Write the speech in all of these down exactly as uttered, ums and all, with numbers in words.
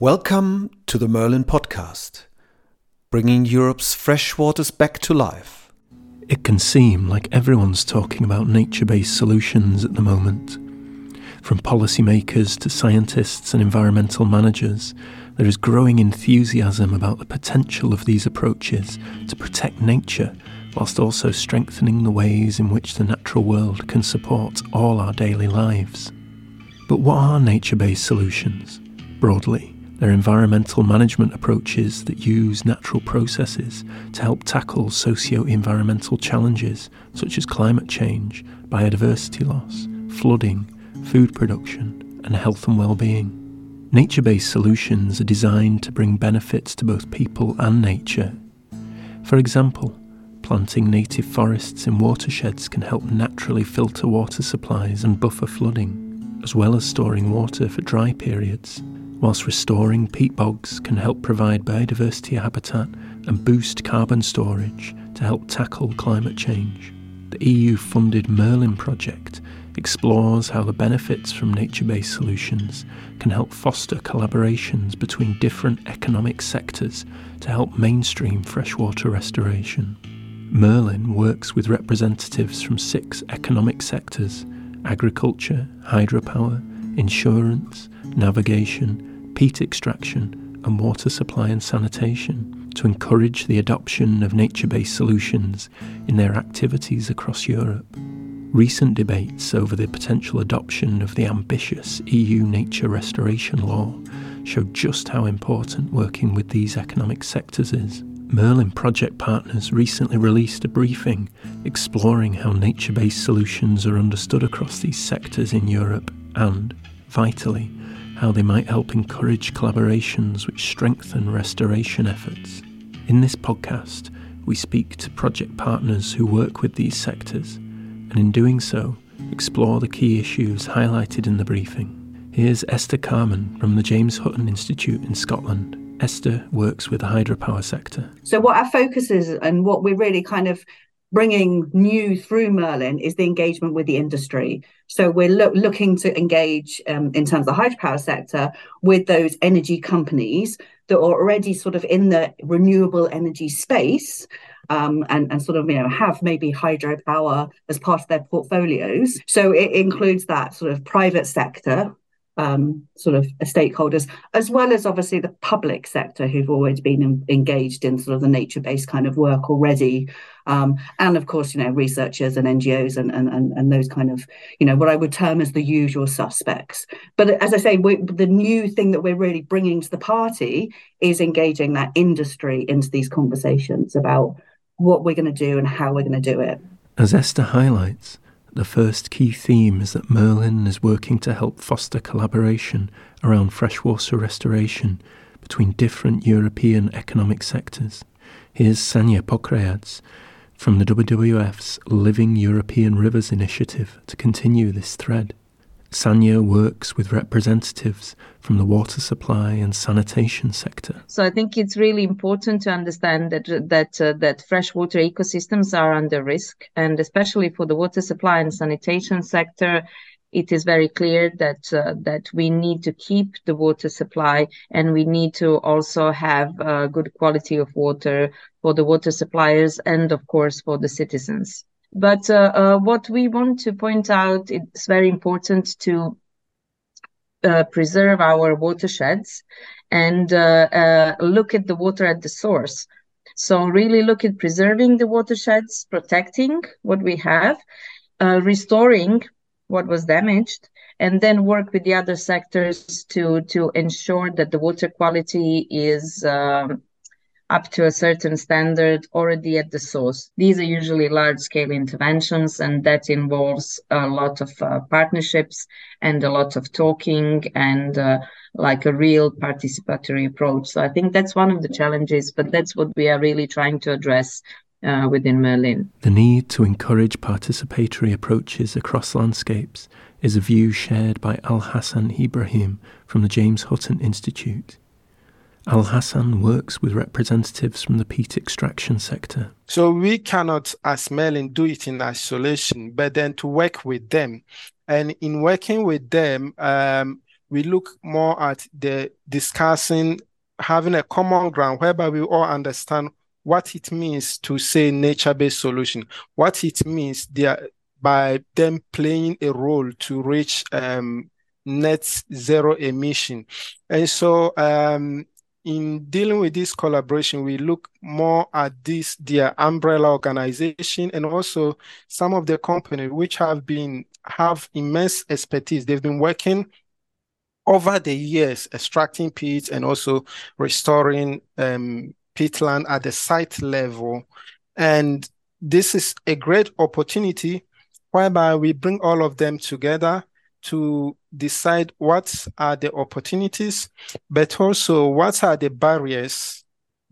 Welcome to the Merlin Podcast, bringing Europe's freshwaters back to life. It can seem like everyone's talking about nature-based solutions at the moment. From policymakers to scientists and environmental managers, there is growing enthusiasm about the potential of these approaches to protect nature, whilst also strengthening the ways in which the natural world can support all our daily lives. But what are nature-based solutions? Broadly, they're environmental management approaches that use natural processes to help tackle socio-environmental challenges such as climate change, biodiversity loss, flooding, food production, and health and well-being. Nature-based solutions are designed to bring benefits to both people and nature. For example, planting native forests in watersheds can help naturally filter water supplies and buffer flooding, as well as storing water for dry periods, whilst restoring peat bogs can help provide biodiversity habitat and boost carbon storage to help tackle climate change. The E U-funded Merlin project explores how the benefits from nature-based solutions can help foster collaborations between different economic sectors to help mainstream freshwater restoration. Merlin works with representatives from six economic sectors: agriculture, hydropower, insurance, navigation, peat extraction and water supply and sanitation, to encourage the adoption of nature-based solutions in their activities across Europe. Recent debates over the potential adoption of the ambitious E U Nature Restoration Law show just how important working with these economic sectors is. Merlin project partners recently released a briefing exploring how nature-based solutions are understood across these sectors in Europe and, vitally, how they might help encourage collaborations which strengthen restoration efforts. In this podcast, we speak to project partners who work with these sectors, and in doing so, explore the key issues highlighted in the briefing. Here's Esther Carmen from the James Hutton Institute in Scotland. Esther works with the hydropower sector. So what our focus is, and what we're really kind of bringing new through Merlin, is the engagement with the industry. So we're lo- looking to engage um, in terms of the hydropower sector with those energy companies that are already sort of in the renewable energy space um, and, and sort of, you know, have maybe hydropower as part of their portfolios. So it includes that sort of private sector, Um, sort of stakeholders, as well as obviously the public sector who've always been in, engaged in sort of the nature-based kind of work already. Um, and of course, you know, researchers and N G Os and, and, and, and those kind of, you know, what I would term as the usual suspects. But as I say, we, the new thing that we're really bringing to the party is engaging that industry into these conversations about what we're going to do and how we're going to do it. As Esther highlights, the first key theme is that Merlin is working to help foster collaboration around freshwater restoration between different European economic sectors. Here's Sanja Pokrajac from the W W F's Living European Rivers Initiative to continue this thread. Sanja works with representatives from the water supply and sanitation sector. So I think it's really important to understand that that uh, that freshwater ecosystems are under risk, and especially for the water supply and sanitation sector, it is very clear that uh, that we need to keep the water supply, and we need to also have uh, good quality of water for the water suppliers and, of course, for the citizens. But uh, uh, what we want to point out, it's very important to uh, preserve our watersheds and uh, uh, look at the water at the source. So really look at preserving the watersheds, protecting what we have, uh, restoring what was damaged, and then work with the other sectors to, to ensure that the water quality is um, up to a certain standard already at the source. These are usually large-scale interventions, and that involves a lot of uh, partnerships and a lot of talking and uh, like a real participatory approach. So I think that's one of the challenges, but that's what we are really trying to address uh, within Merlin. The need to encourage participatory approaches across landscapes is a view shared by Alhassan Ibrahim from the James Hutton Institute. Alhassan works with representatives from the peat extraction sector. So we cannot, as Merlin, do it in isolation, but then to work with them. And in working with them, um, we look more at the discussing, having a common ground whereby we all understand what it means to say nature-based solution, what it means they are, by them playing a role to reach um, net zero emission. And so um, in dealing with this collaboration, we look more at this, their umbrella organization, and also some of the companies which have been, have immense expertise. They've been working over the years, extracting peat and also restoring um, peatland at the site level. And this is a great opportunity whereby we bring all of them together to decide what are the opportunities, but also what are the barriers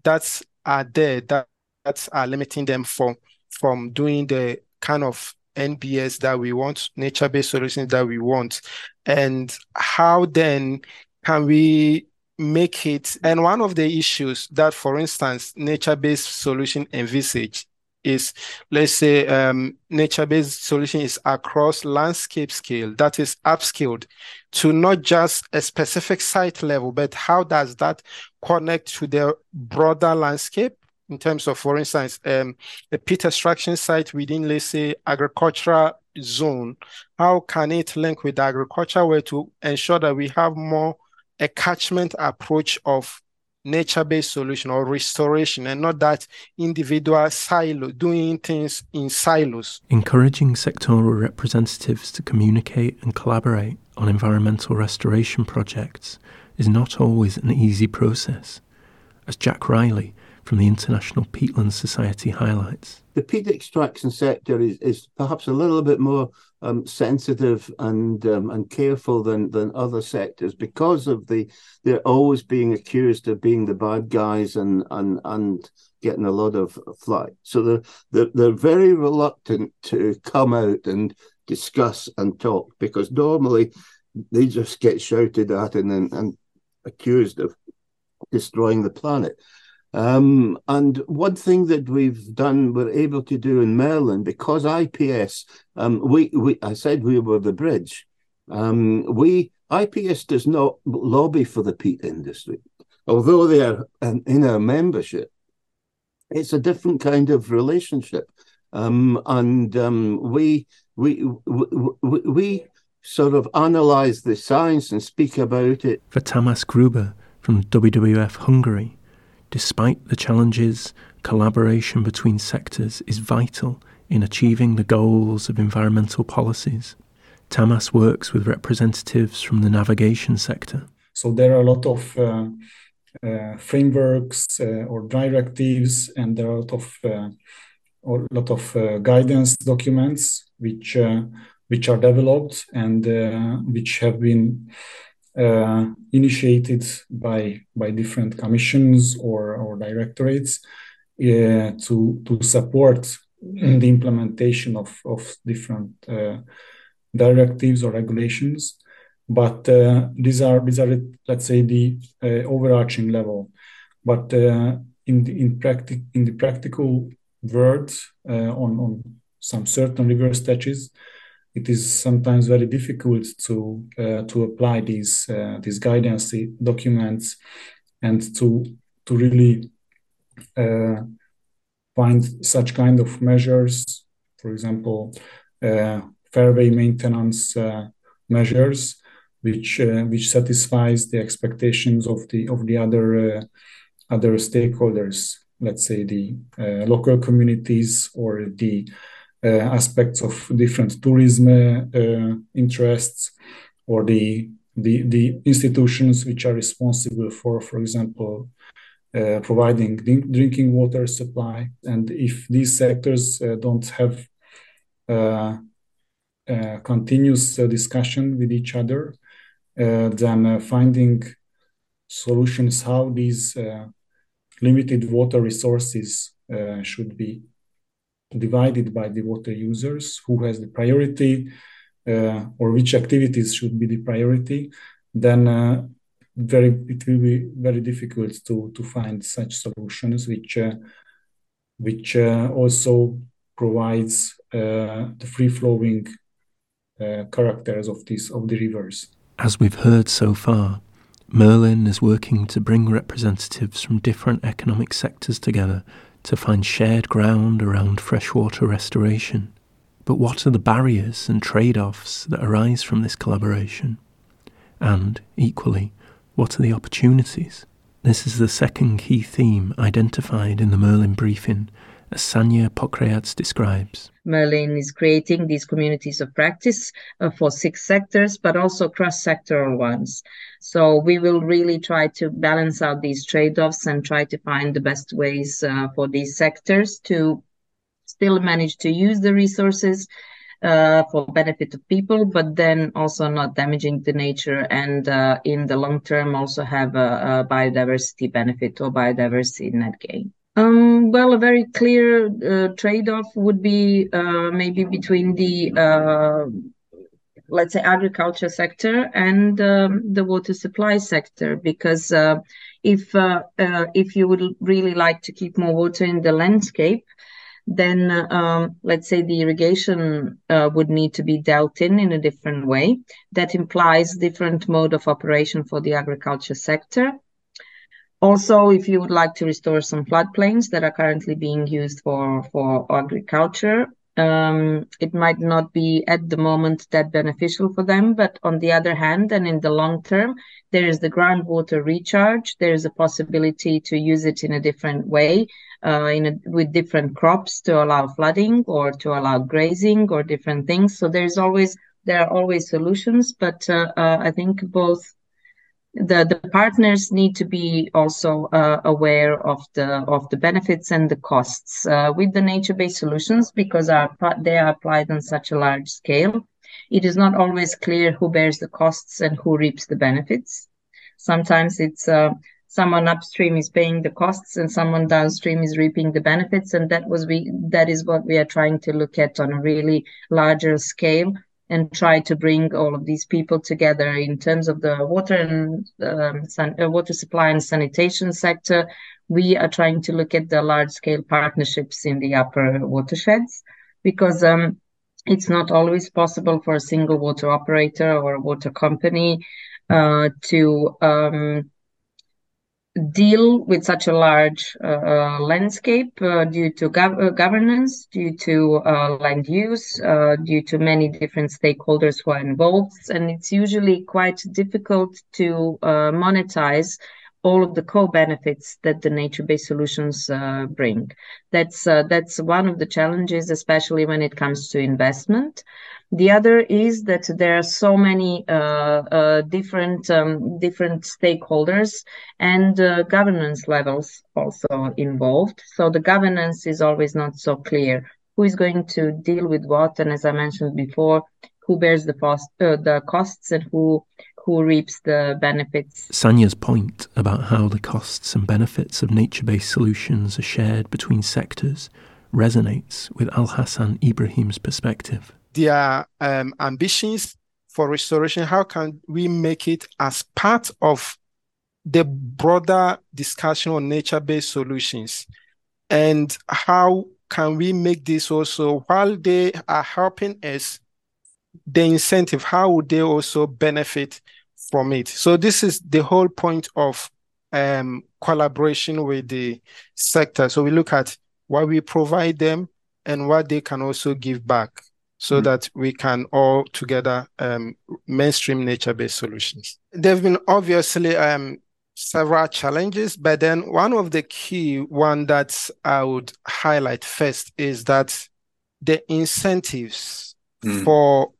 that are there that, that are limiting them from, from doing the kind of N B S that we want, nature-based solutions that we want, and how then can we make it? And one of the issues that, for instance, nature-based solution envisage is, let's say, um, nature-based solution is across landscape scale, that is upscaled to not just a specific site level, but how does that connect to the broader landscape in terms of, for instance, um, a peat extraction site within, let's say, agricultural zone? How can it link with agriculture where to ensure that we have more a catchment approach of nature-based solution or restoration, and not that individual silo, doing things in silos. Encouraging sectoral representatives to communicate and collaborate on environmental restoration projects is not always an easy process, as Jack Rieley from the International Peatland Society highlights. The peat extraction sector is, is perhaps a little bit more um, sensitive and um, and careful than, than other sectors because of the they're always being accused of being the bad guys and and, and getting a lot of flack. So they're, they're, they're very reluctant to come out and discuss and talk because normally they just get shouted at and, and, and accused of destroying the planet. Um, and one thing that we've done, we're able to do in Merlin, because I P S, um, we, we I said we were the bridge. Um, we I P S does not lobby for the peat industry, although they are in our membership. It's a different kind of relationship, um, and um, we, we we we we sort of analyse the science and speak about it. For Tamás Gruber from W W F Hungary. Despite the challenges, collaboration between sectors is vital in achieving the goals of environmental policies. Tamás works with representatives from the navigation sector. So there are a lot of uh, uh, frameworks uh, or directives, and there are a lot of uh, a lot of uh, guidance documents which uh, which are developed and uh, which have been Uh, initiated by by different commissions or, or directorates uh, to to support the implementation of of different uh, directives or regulations, but uh, these are these are let's say the uh, overarching level. But uh, in the, in practic in the practical world uh, on on some certain river stretches, it is sometimes very difficult to uh, to apply these uh, these guidance documents and to to really uh, find such kind of measures, for example, uh, fairway maintenance uh, measures, which uh, which satisfies the expectations of the of the other uh, other stakeholders, let's say the uh, local communities or the Uh, aspects of different tourism uh, uh, interests, or the, the the institutions which are responsible for, for example, uh, providing drink, drinking water supply. And if these sectors uh, don't have uh, uh, continuous uh, discussion with each other, uh, then uh, finding solutions how these uh, limited water resources uh, should be divided by the water users, who has the priority, uh, or which activities should be the priority, then uh, very it will be very difficult to to find such solutions which uh, which uh, also provides uh, the free flowing uh, characters of these of the rivers. As we've heard so far, Merlin is working to bring representatives from different economic sectors together to find shared ground around freshwater restoration. But what are the barriers and trade-offs that arise from this collaboration? And, equally, what are the opportunities? This is the second key theme identified in the Merlin briefing, as Sanja Pokrajac describes. Merlin is creating these communities of practice uh, for six sectors, but also cross-sectoral ones. So we will really try to balance out these trade-offs and try to find the best ways uh, for these sectors to still manage to use the resources uh, for benefit of people, but then also not damaging the nature and uh, in the long term also have a, a biodiversity benefit or biodiversity net gain. Um, well, a very clear uh, trade-off would be uh, maybe between the, uh, let's say, agriculture sector and um, the water supply sector, because uh, if uh, uh, if you would really like to keep more water in the landscape, then uh, um, let's say the irrigation uh, would need to be dealt in in a different way. That implies different mode of operation for the agriculture sector. Also, if you would like to restore some floodplains that are currently being used for, for agriculture, um, it might not be at the moment that beneficial for them. But on the other hand, and in the long term, there is the groundwater recharge. There is a possibility to use it in a different way, uh, in a, with different crops to allow flooding or to allow grazing or different things. So there's always there are always solutions. But uh, uh, I think both. The, the partners need to be also uh, aware of the of the benefits and the costs uh, with the nature-based solutions, because our, they are applied on such a large scale. It is not always clear who bears the costs and who reaps the benefits. Sometimes it's uh, someone upstream is paying the costs and someone downstream is reaping the benefits, and that was we that is what we are trying to look at on a really larger scale, and try to bring all of these people together in terms of the water and um, san- uh, water supply and sanitation sector. We are trying to look at the large-scale partnerships in the upper watersheds, because um, it's not always possible for a single water operator or a water company uh, to um, deal with such a large uh, landscape uh, due to gov- governance, due to uh, land use, uh, due to many different stakeholders who are involved. And it's usually quite difficult to uh, monetize all of the co-benefits that the nature-based solutions uh, bring. That's uh, that's one of the challenges, especially when it comes to investment. The other is that there are so many uh, uh, different um, different stakeholders and uh, governance levels also involved. So the governance is always not so clear. Who is going to deal with what? And as I mentioned before, who bears the, post, uh, the costs and who who reaps the benefits. Sanja's point about how the costs and benefits of nature-based solutions are shared between sectors resonates with Alhassan Ibrahim's perspective. Their um, ambitions for restoration, how can we make it as part of the broader discussion on nature-based solutions? And how can we make this also, while they are helping us, the incentive, how would they also benefit from it? So this is the whole point of um, collaboration with the sector. So we look at what we provide them and what they can also give back, so mm-hmm. that we can all together um, mainstream nature-based solutions. There have been obviously um, several challenges, but then one of the key one that I would highlight first is that the incentives mm-hmm. for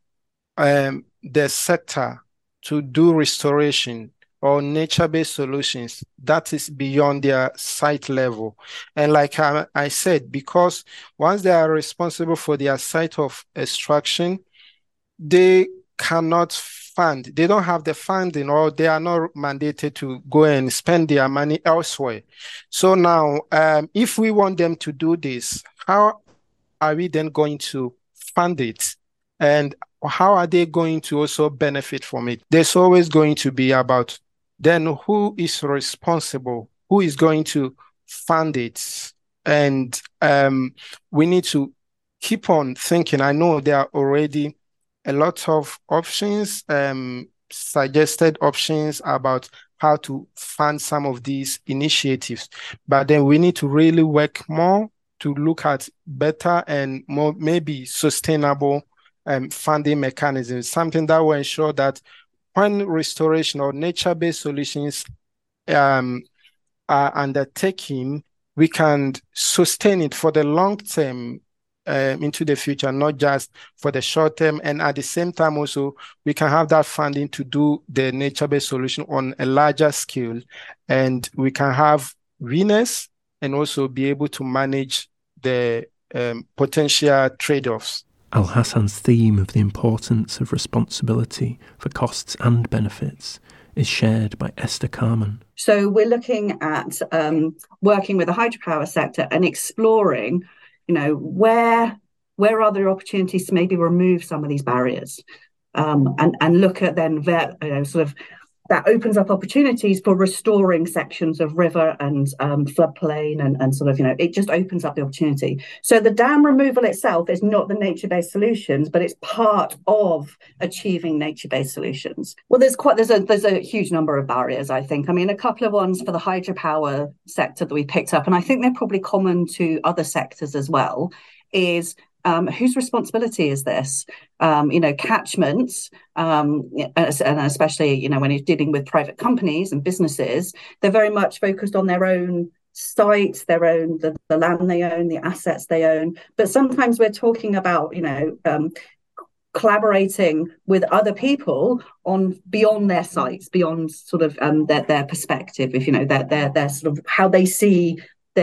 um, the sector to do restoration or nature-based solutions, that is beyond their site level. And like I, I said, because once they are responsible for their site of extraction, they cannot fund. They don't have the funding, or they are not mandated to go and spend their money elsewhere. So now, um, if we want them to do this, how are we then going to fund it? And how are they going to also benefit from it? There's always going to be about then who is responsible, who is going to fund it. And um, we need to keep on thinking. I know there are already a lot of options um, suggested options about how to fund some of these initiatives. But then we need to really work more to look at better and more maybe sustainable um, funding mechanisms, something that will ensure that when restoration or nature-based solutions um, are undertaken, we can sustain it for the long term um, into the future, not just for the short term. And at the same time also, we can have that funding to do the nature-based solution on a larger scale. And we can have winners and also be able to manage the um, potential trade-offs. Alhassan's theme of the importance of responsibility for costs and benefits is shared by Esther Carmen. So we're looking at um, working with the hydropower sector and exploring, you know, where where are there opportunities to maybe remove some of these barriers, um, and and look at then ver- you know, sort of that opens up opportunities for restoring sections of river and um, floodplain and, and sort of, you know, it just opens up the opportunity. So the dam removal itself is not the nature-based solutions, but it's part of achieving nature-based solutions. Well, there's quite, there's a, there's a huge number of barriers, I think. I mean, a couple of ones for the hydropower sector that we picked up, and I think they're probably common to other sectors as well, is Um, whose responsibility is this? Um, you know, catchments, um, and especially, you know, when you're dealing with private companies and businesses, they're very much focused on their own sites, their own, the, the land they own, the assets they own. But sometimes we're talking about, you know, um, collaborating with other people on beyond their sites, beyond sort of um, their, their perspective, if you know, their, their, their sort of how they see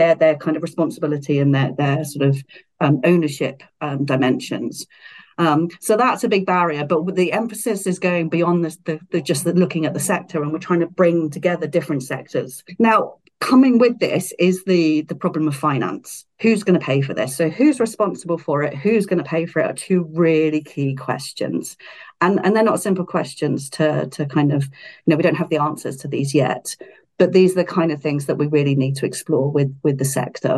Their, their kind of responsibility and their, their sort of um, ownership um, dimensions. Um, so that's a big barrier, but the emphasis is going beyond this, the, the, just the looking at the sector, and we're trying to bring together different sectors. Now, coming with this is the, the problem of finance. Who's going to pay for this? So who's responsible for it? Who's going to pay for it are two really key questions. And, and they're not simple questions to, to kind of, you know, we don't have the answers to these yet. But these are the kind of things that we really need to explore with, with the sector.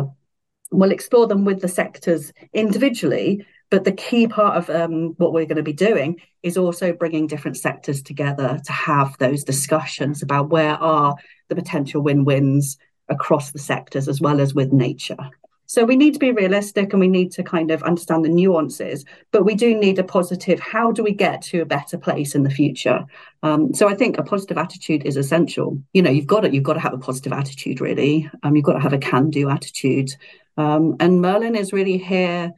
We'll explore them with the sectors individually, but the key part of um, what we're going to be doing is also bringing different sectors together to have those discussions about where are the potential win-wins across the sectors as well as with nature. So we need to be realistic and we need to kind of understand the nuances, but we do need a positive, how do we get to a better place in the future? Um, so I think a positive attitude is essential. You know, you've got to, you've got to have a positive attitude, really. Um, you've got to have a can-do attitude. Um, and Merlin is really here,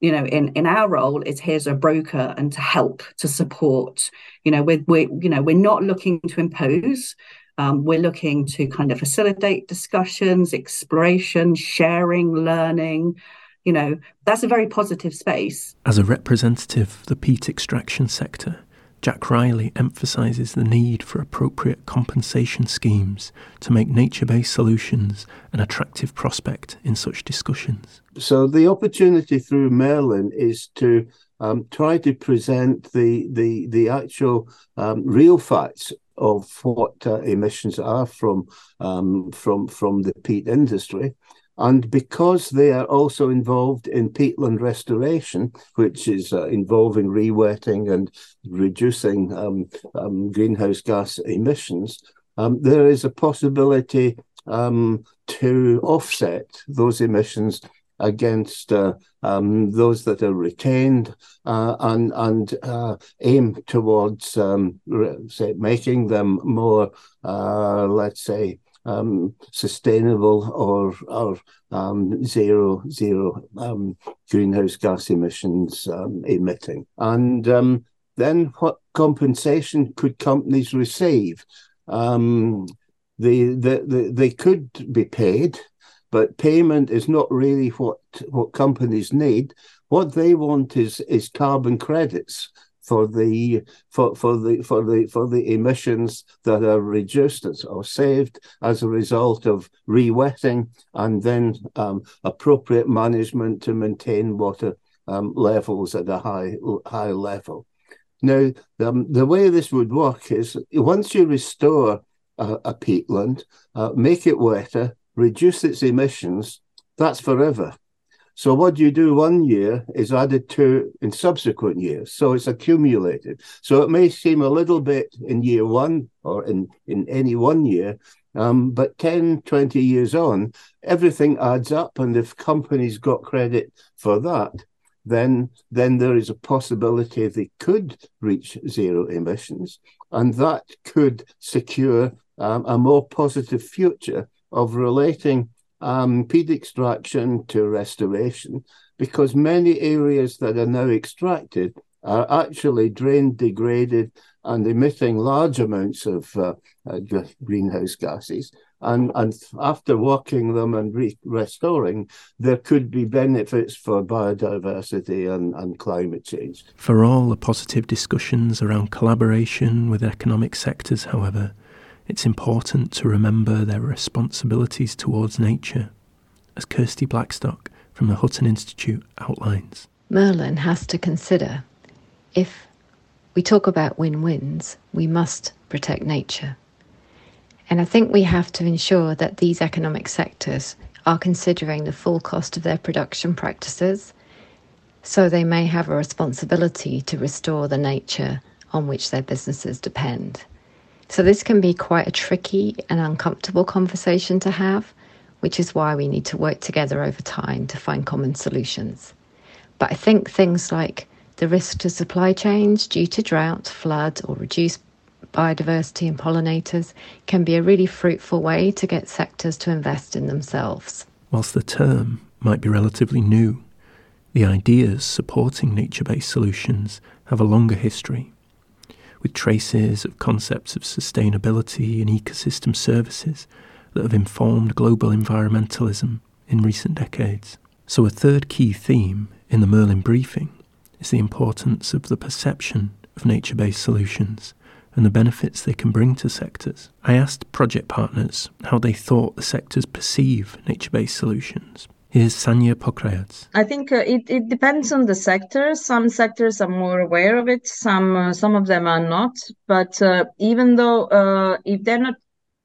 you know, in, in our role, is here as a broker and to help, to support. You know, we're, we're, you know, we're not looking to impose. Um, we're looking to kind of facilitate discussions, exploration, sharing, learning. You know, that's a very positive space. As a representative of the peat extraction sector, Jack Rieley emphasises the need for appropriate compensation schemes to make nature-based solutions an attractive prospect in such discussions. So the opportunity through Merlin is to um, try to present the, the, the actual um, real facts of what uh, emissions are from um, from from the peat industry. And because they are also involved in peatland restoration, which is uh, involving re-wetting and reducing um, um, greenhouse gas emissions, um, there is a possibility um, to offset those emissions against uh, um, those that are retained uh, and and uh, aim towards um, say making them more uh, let's say um, sustainable or or um, zero zero um, greenhouse gas emissions um, emitting. And um, then what compensation could companies receive? Um, they, they they they could be paid. But payment is not really what, what companies need. What they want is is carbon credits for the for, for the for the for the emissions that are reduced or saved as a result of re-wetting, and then um, appropriate management to maintain water um, levels at a high high level. Now, um, the way this would work is once you restore a, a peatland, uh, make it wetter, reduce its emissions, that's forever. So what you do one year is added to in subsequent years. So it's accumulated. So it may seem a little bit in year one or in, in any one year, um, but ten, twenty years on, everything adds up. And if companies got credit for that, then then there is a possibility they could reach zero emissions. And that could secure um, a more positive future of relating Um, peat extraction to restoration, because many areas that are now extracted are actually drained, degraded, and emitting large amounts of uh, uh, greenhouse gases. And, and after working them and re- restoring, there could be benefits for biodiversity and, and climate change. For all the positive discussions around collaboration with economic sectors, however, it's important to remember their responsibilities towards nature, as Kirsty Blackstock from the Hutton Institute outlines. Merlin has to consider, if we talk about win-wins, we must protect nature. And I think we have to ensure that these economic sectors are considering the full cost of their production practices, so they may have a responsibility to restore the nature on which their businesses depend. So this can be quite a tricky and uncomfortable conversation to have, which is why we need to work together over time to find common solutions. But I think things like the risk to supply chains due to drought, flood, or reduced biodiversity and pollinators can be a really fruitful way to get sectors to invest in themselves. Whilst the term might be relatively new, the ideas supporting nature-based solutions have a longer history, with traces of concepts of sustainability and ecosystem services that have informed global environmentalism in recent decades. So a third key theme in the Merlin briefing is the importance of the perception of nature-based solutions and the benefits they can bring to sectors. I asked project partners how they thought the sectors perceive nature-based solutions. Here's Sanja Pokrajac. I think uh, it, it depends on the sector. Some sectors are more aware of it. Some uh, some of them are not. But uh, even though uh, if they're not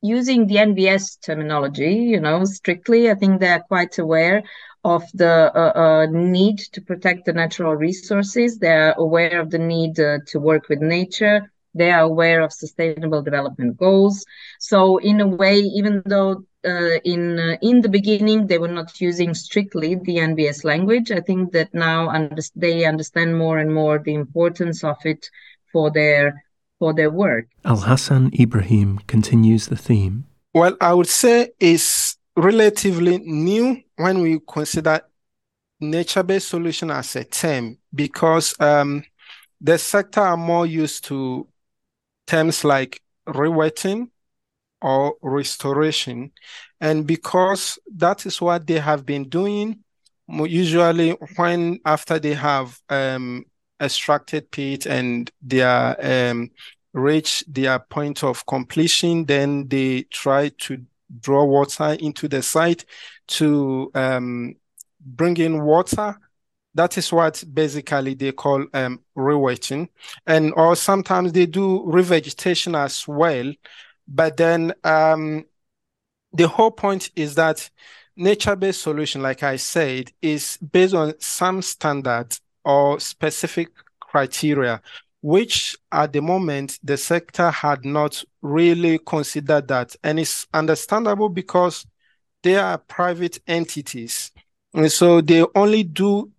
using the N B S terminology, you know, strictly, I think they are quite aware of the uh, uh, need to protect the natural resources. They are aware of the need uh, to work with nature. They are aware of sustainable development goals. So in a way, even though Uh, in uh, in the beginning, they were not using strictly the N B S language, I think that now under- they understand more and more the importance of it for their for their work. Alhassan Ibrahim continues the theme. Well, I would say it's relatively new when we consider nature-based solution as a term, because um, the sector are more used to terms like rewetting or restoration, and because that is what they have been doing usually when after they have um, extracted peat and they are um, reached their point of completion, then they try to draw water into the site to um, bring in water. That is what basically they call um, rewetting, and or sometimes they do revegetation as well. But then um, the whole point is that nature-based solution, like I said, is based on some standard or specific criteria, which at the moment the sector had not really considered that. And it's understandable because they are private entities. And so they only do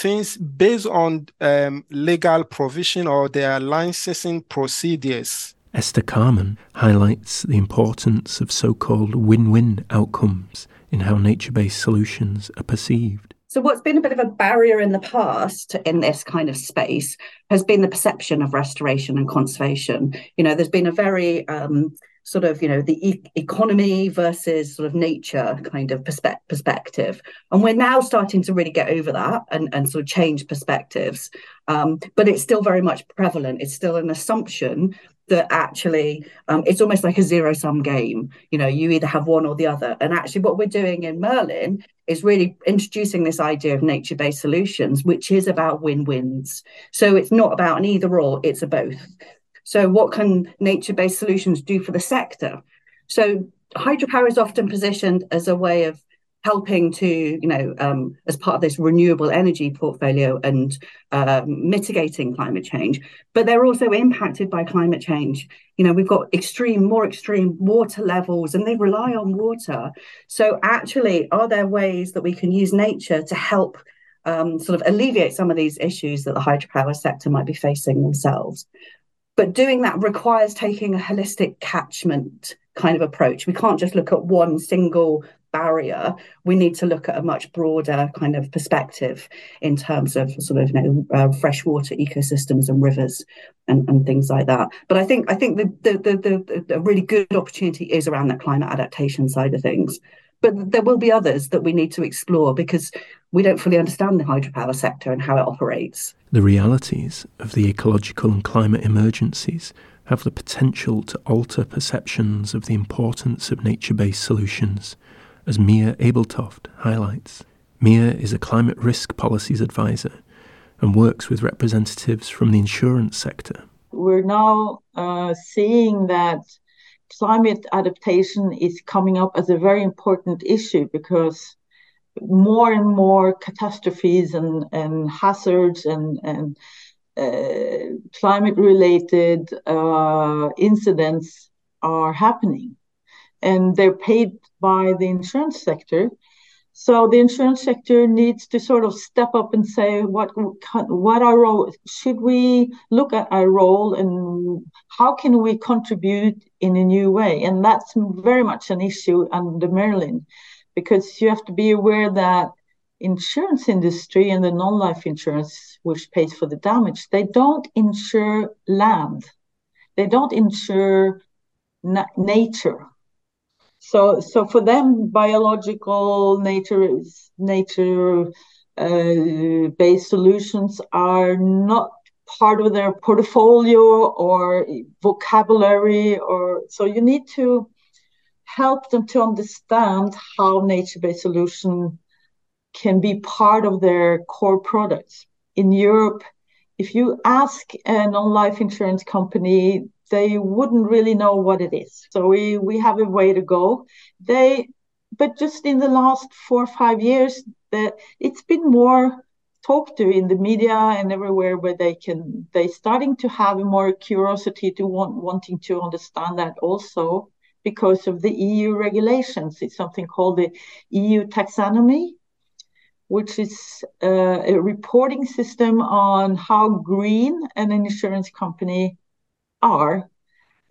things based on um, legal provision or their licensing procedures. Esther Carmen highlights the importance of so-called win-win outcomes in how nature-based solutions are perceived. So what's been a bit of a barrier in the past in this kind of space has been the perception of restoration and conservation. You know, there's been a very um, sort of, you know, the e- economy versus sort of nature kind of perspe- perspective. And we're now starting to really get over that and, and sort of change perspectives. Um, but it's still very much prevalent. It's still an assumption that actually um, it's almost like a zero-sum game. You know, you either have one or the other. And actually what we're doing in Merlin is really introducing this idea of nature-based solutions, which is about win-wins. So it's not about an either or, it's a both. So what can nature-based solutions do for the sector? So hydropower is often positioned as a way of helping to, you know, um, as part of this renewable energy portfolio and uh, mitigating climate change, but they're also impacted by climate change. You know, we've got extreme, more extreme water levels, and they rely on water. So actually, are there ways that we can use nature to help um, sort of alleviate some of these issues that the hydropower sector might be facing themselves? But doing that requires taking a holistic catchment kind of approach. We can't just look at one single barrier. We need to look at a much broader kind of perspective in terms of sort of, you know, uh, freshwater ecosystems and rivers and, and things like that. But I think I think the the, the the really good opportunity is around the climate adaptation side of things. But there will be others that we need to explore because we don't fully understand the hydropower sector and how it operates. The realities of the ecological and climate emergencies have the potential to alter perceptions of the importance of nature-based solutions, as Mia Ebeltoft highlights. Mia is a climate risk policies advisor and works with representatives from the insurance sector. We're now uh, seeing that climate adaptation is coming up as a very important issue because more and more catastrophes and, and hazards and, and uh, climate-related uh, incidents are happening. And they're paid by the insurance sector. So the insurance sector needs to sort of step up and say, what what our role, should we look at our role and how can we contribute in a new way? And that's very much an issue under Merlin, because you have to be aware that insurance industry and the non-life insurance, which pays for the damage, they don't insure land. They don't insure na- nature. So, so for them, biological nature, nature, uh, based solutions are not part of their portfolio or vocabulary. Or so you need to help them to understand how nature-based solution can be part of their core products. In Europe, if you ask a non-life insurance company, they wouldn't really know what it is. So we, we have a way to go. They, but just in the last four or five years, that it's been more talked to in the media and everywhere where they can, they're starting to have more curiosity to want, wanting to understand that also because of the E U regulations. It's something called the E U taxonomy, which is uh, a reporting system on how green an insurance company are.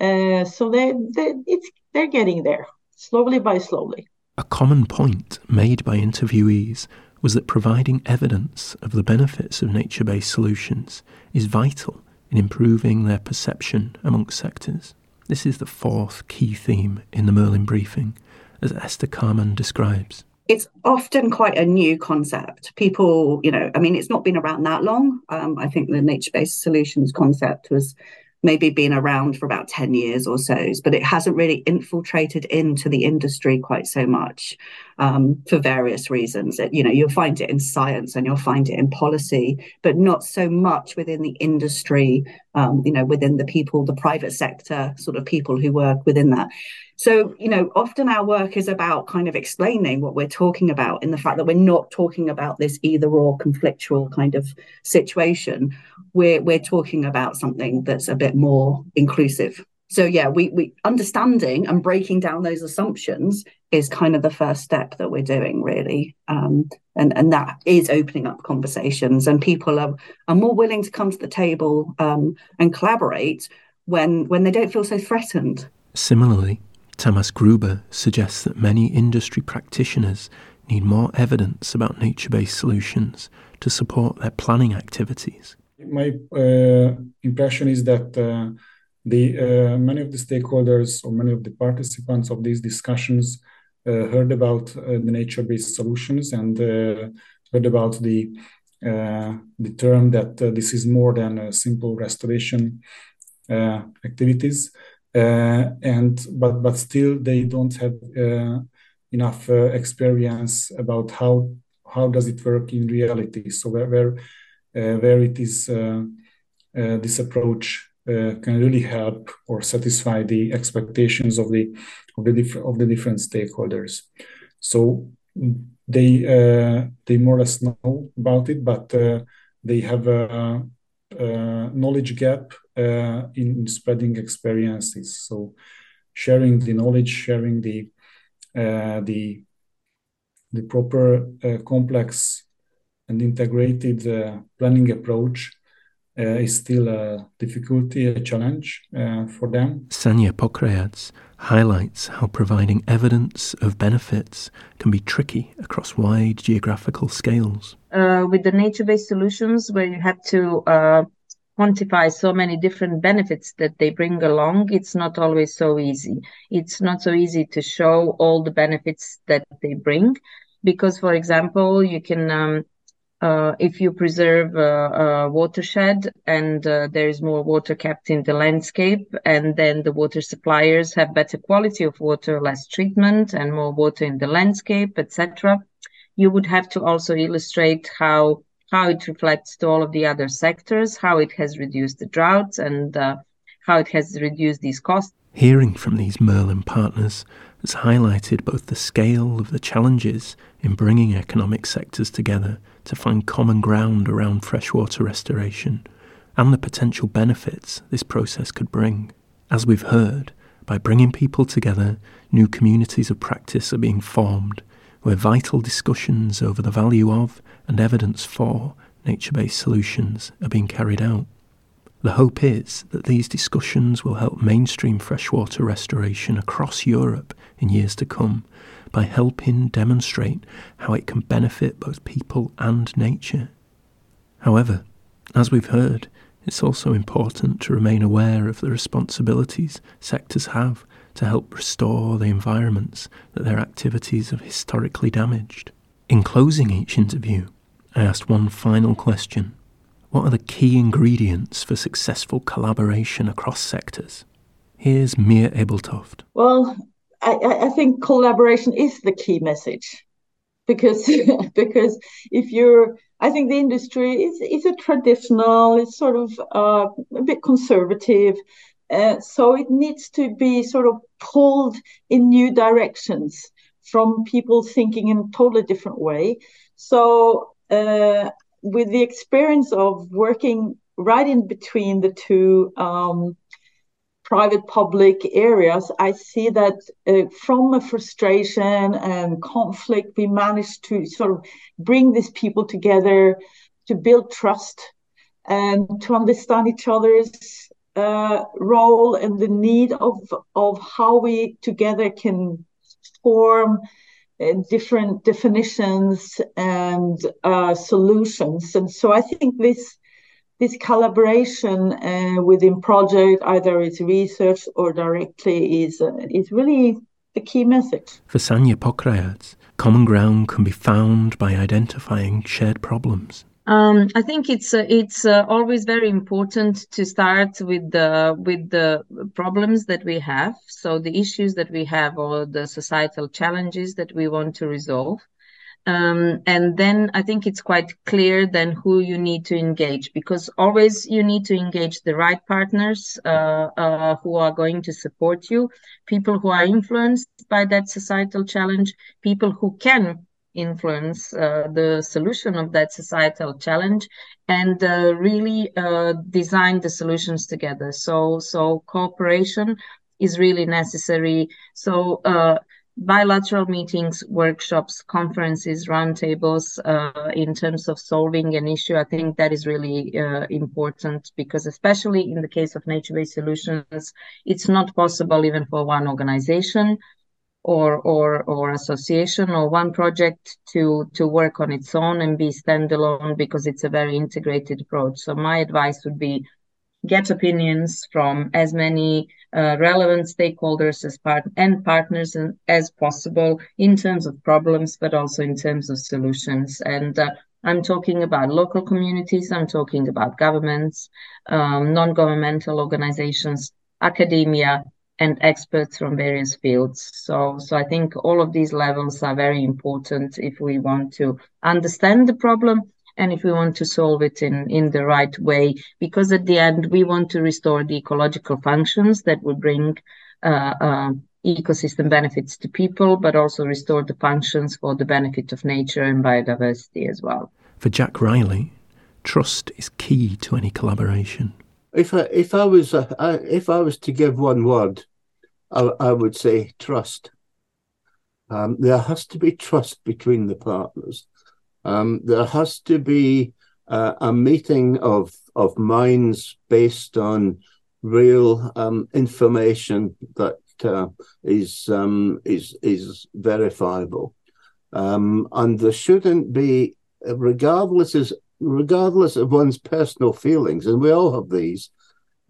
Uh, so they, they, it's, they're getting there, slowly by slowly. A common point made by interviewees was that providing evidence of the benefits of nature-based solutions is vital in improving their perception amongst sectors. This is the fourth key theme in the Merlin briefing, as Esther Carmen describes. It's often quite a new concept. People, you know, I mean, it's not been around that long. Um, I think the nature-based solutions concept was maybe been around for about ten years or so, but it hasn't really infiltrated into the industry quite so much um, for various reasons. It, you know, you'll find it in science and you'll find it in policy, but not so much within the industry, um, you know, within the people, the private sector, sort of people who work within that. So, you know, often our work is about kind of explaining what we're talking about in the fact that we're not talking about this either or conflictual kind of situation. We're, we're talking about something that's a bit more inclusive. So, yeah, we, we understanding and breaking down those assumptions is kind of the first step that we're doing, really. Um, and, and that is opening up conversations, and people are, are more willing to come to the table um, and collaborate when when they don't feel so threatened. Similarly, Tamás Gruber suggests that many industry practitioners need more evidence about nature-based solutions to support their planning activities. My uh, impression is that uh, the uh, many of the stakeholders or many of the participants of these discussions uh, heard about uh, the nature-based solutions and uh, heard about the, uh, the term that uh, this is more than uh, simple restoration uh, activities. Uh, and but but still they don't have uh, enough uh, experience about how how does it work in reality. So where where, uh, where it is uh, uh, this approach uh, can really help or satisfy the expectations of the of the diff- of the different stakeholders. So they uh, they more or less know about it, but uh, they have a, a knowledge gap uh, in spreading experiences. So sharing the knowledge, sharing the uh, the the proper uh, complex and integrated uh, planning approach uh, is still a difficulty, a challenge uh, for them. Sanja Pokrajac highlights how providing evidence of benefits can be tricky across wide geographical scales. Uh, with the nature-based solutions, where you have to uh, quantify so many different benefits that they bring along, it's not always so easy. It's not so easy to show all the benefits that they bring, because, for example, you can... Um, Uh, if you preserve a, a watershed and uh, there is more water kept in the landscape, and then the water suppliers have better quality of water, less treatment and more water in the landscape, et cetera, you would have to also illustrate how how it reflects to all of the other sectors, how it has reduced the droughts and uh, how it has reduced these costs. Hearing from these Merlin partners has highlighted both the scale of the challenges in bringing economic sectors together to find common ground around freshwater restoration and the potential benefits this process could bring. As we've heard, by bringing people together, new communities of practice are being formed where vital discussions over the value of and evidence for nature-based solutions are being carried out. The hope is that these discussions will help mainstream freshwater restoration across Europe in years to come by helping demonstrate how it can benefit both people and nature. However, as we've heard, it's also important to remain aware of the responsibilities sectors have to help restore the environments that their activities have historically damaged. In closing each interview, I asked one final question. What are the key ingredients for successful collaboration across sectors? Here's Mia Ebeltoft. Well, I, I think collaboration is the key message, because because if you're, I think the industry is is a traditional, it's sort of uh, a bit conservative, uh, so it needs to be sort of pulled in new directions from people thinking in a totally different way. So. Uh, with the experience of working right in between the two um, private-public areas, I see that uh, from a frustration and conflict, we managed to sort of bring these people together to build trust and to understand each other's uh, role and the need of, of how we together can form different definitions and uh, solutions. And so I think this this collaboration uh, within project, either it's research or directly, is uh, is really the key message. For Sanja Pokrajac, common ground can be found by identifying shared problems. Um, I think it's uh, it's uh, always very important to start with the with the problems that we have, so the issues that we have or the societal challenges that we want to resolve, um, and then I think it's quite clear then who you need to engage, because always you need to engage the right partners uh, uh, who are going to support you, people who are influenced by that societal challenge, people who can influence uh, the solution of that societal challenge, and uh, really uh, design the solutions together. So, so cooperation is really necessary. So uh, bilateral meetings, workshops, conferences, roundtables uh, in terms of solving an issue, I think that is really uh, important, because especially in the case of nature-based solutions, it's not possible even for one organization or or or association or one project to to work on its own and be standalone, because it's a very integrated approach. So my advice would be get opinions from as many uh, relevant stakeholders as part and partners as possible in terms of problems, but also in terms of solutions. And uh, I'm talking about local communities, I'm talking about governments, um, non-governmental organizations, academia, and experts from various fields. So, so I think all of these levels are very important if we want to understand the problem and if we want to solve it in, in the right way, because at the end, we want to restore the ecological functions that will bring uh, uh, ecosystem benefits to people, but also restore the functions for the benefit of nature and biodiversity as well. For Jack Rieley, trust is key to any collaboration. If I, if I was uh, I, if I was to give one word, I, I would say trust. Um, there has to be trust between the partners. Um, there has to be uh, a meeting of of minds based on real um, information that uh, is um, is is verifiable, um, and there shouldn't be, regardless as regardless of one's personal feelings, and we all have these,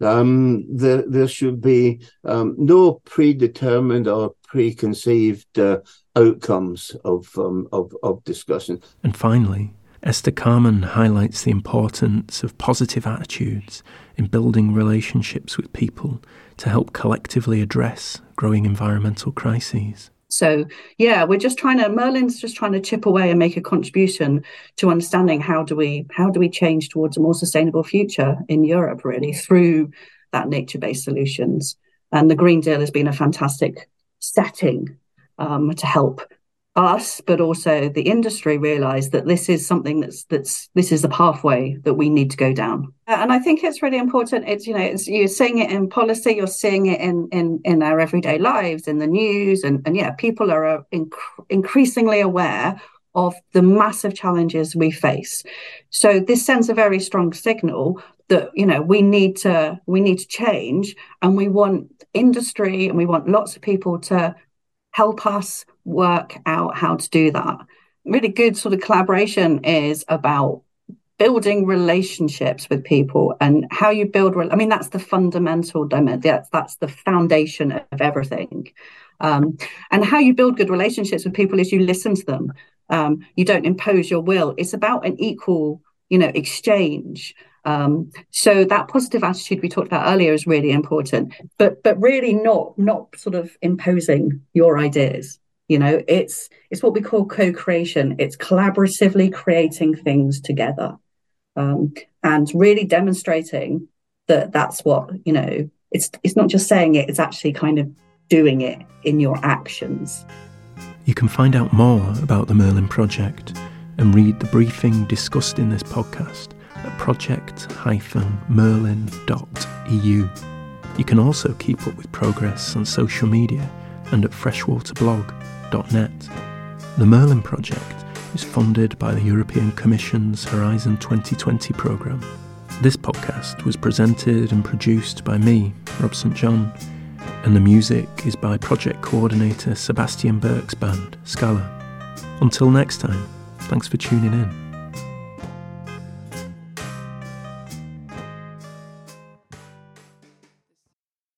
um, there, there should be um, no predetermined or preconceived uh, outcomes of, um, of of discussion. And finally, Esther Carmen highlights the importance of positive attitudes in building relationships with people to help collectively address growing environmental crises. So, yeah, we're just trying to, Merlin's just trying to chip away and make a contribution to understanding how do we how do we change towards a more sustainable future in Europe, really, through that nature-based solutions. And the Green Deal has been a fantastic setting um, to help us, but also the industry, realise that this is something that's that's this is the pathway that we need to go down. And I think it's really important. It's you know, it's, you're seeing it in policy, you're seeing it in in in our everyday lives, in the news, and and yeah, people are inc- increasingly aware of the massive challenges we face. So this sends a very strong signal that you know we need to we need to change, and we want industry, and we want lots of people to help us work out how to do that. Really good sort of collaboration is about building relationships with people, and how you build, I mean, that's the fundamental dimension, that's, that's the foundation of everything. Um, and how you build good relationships with people is you listen to them. Um, you don't impose your will. It's about an equal, you know, exchange. Um, so that positive attitude we talked about earlier is really important, but but really not not sort of imposing your ideas. You know, it's it's what we call co-creation. It's collaboratively creating things together, um, and really demonstrating that that's what, you know, it's it's not just saying it, it's actually kind of doing it in your actions. You can find out more about the Merlin Project and read the briefing discussed in this podcast at project dash merlin dot e u. You can also keep up with progress on social media and at freshwater blog dot net. The Merlin Project is funded by the European Commission's Horizon twenty twenty programme. This podcast was presented and produced by me, Rob St John, and the music is by project coordinator Sebastian Burke's band, Scala. Until next time, thanks for tuning in.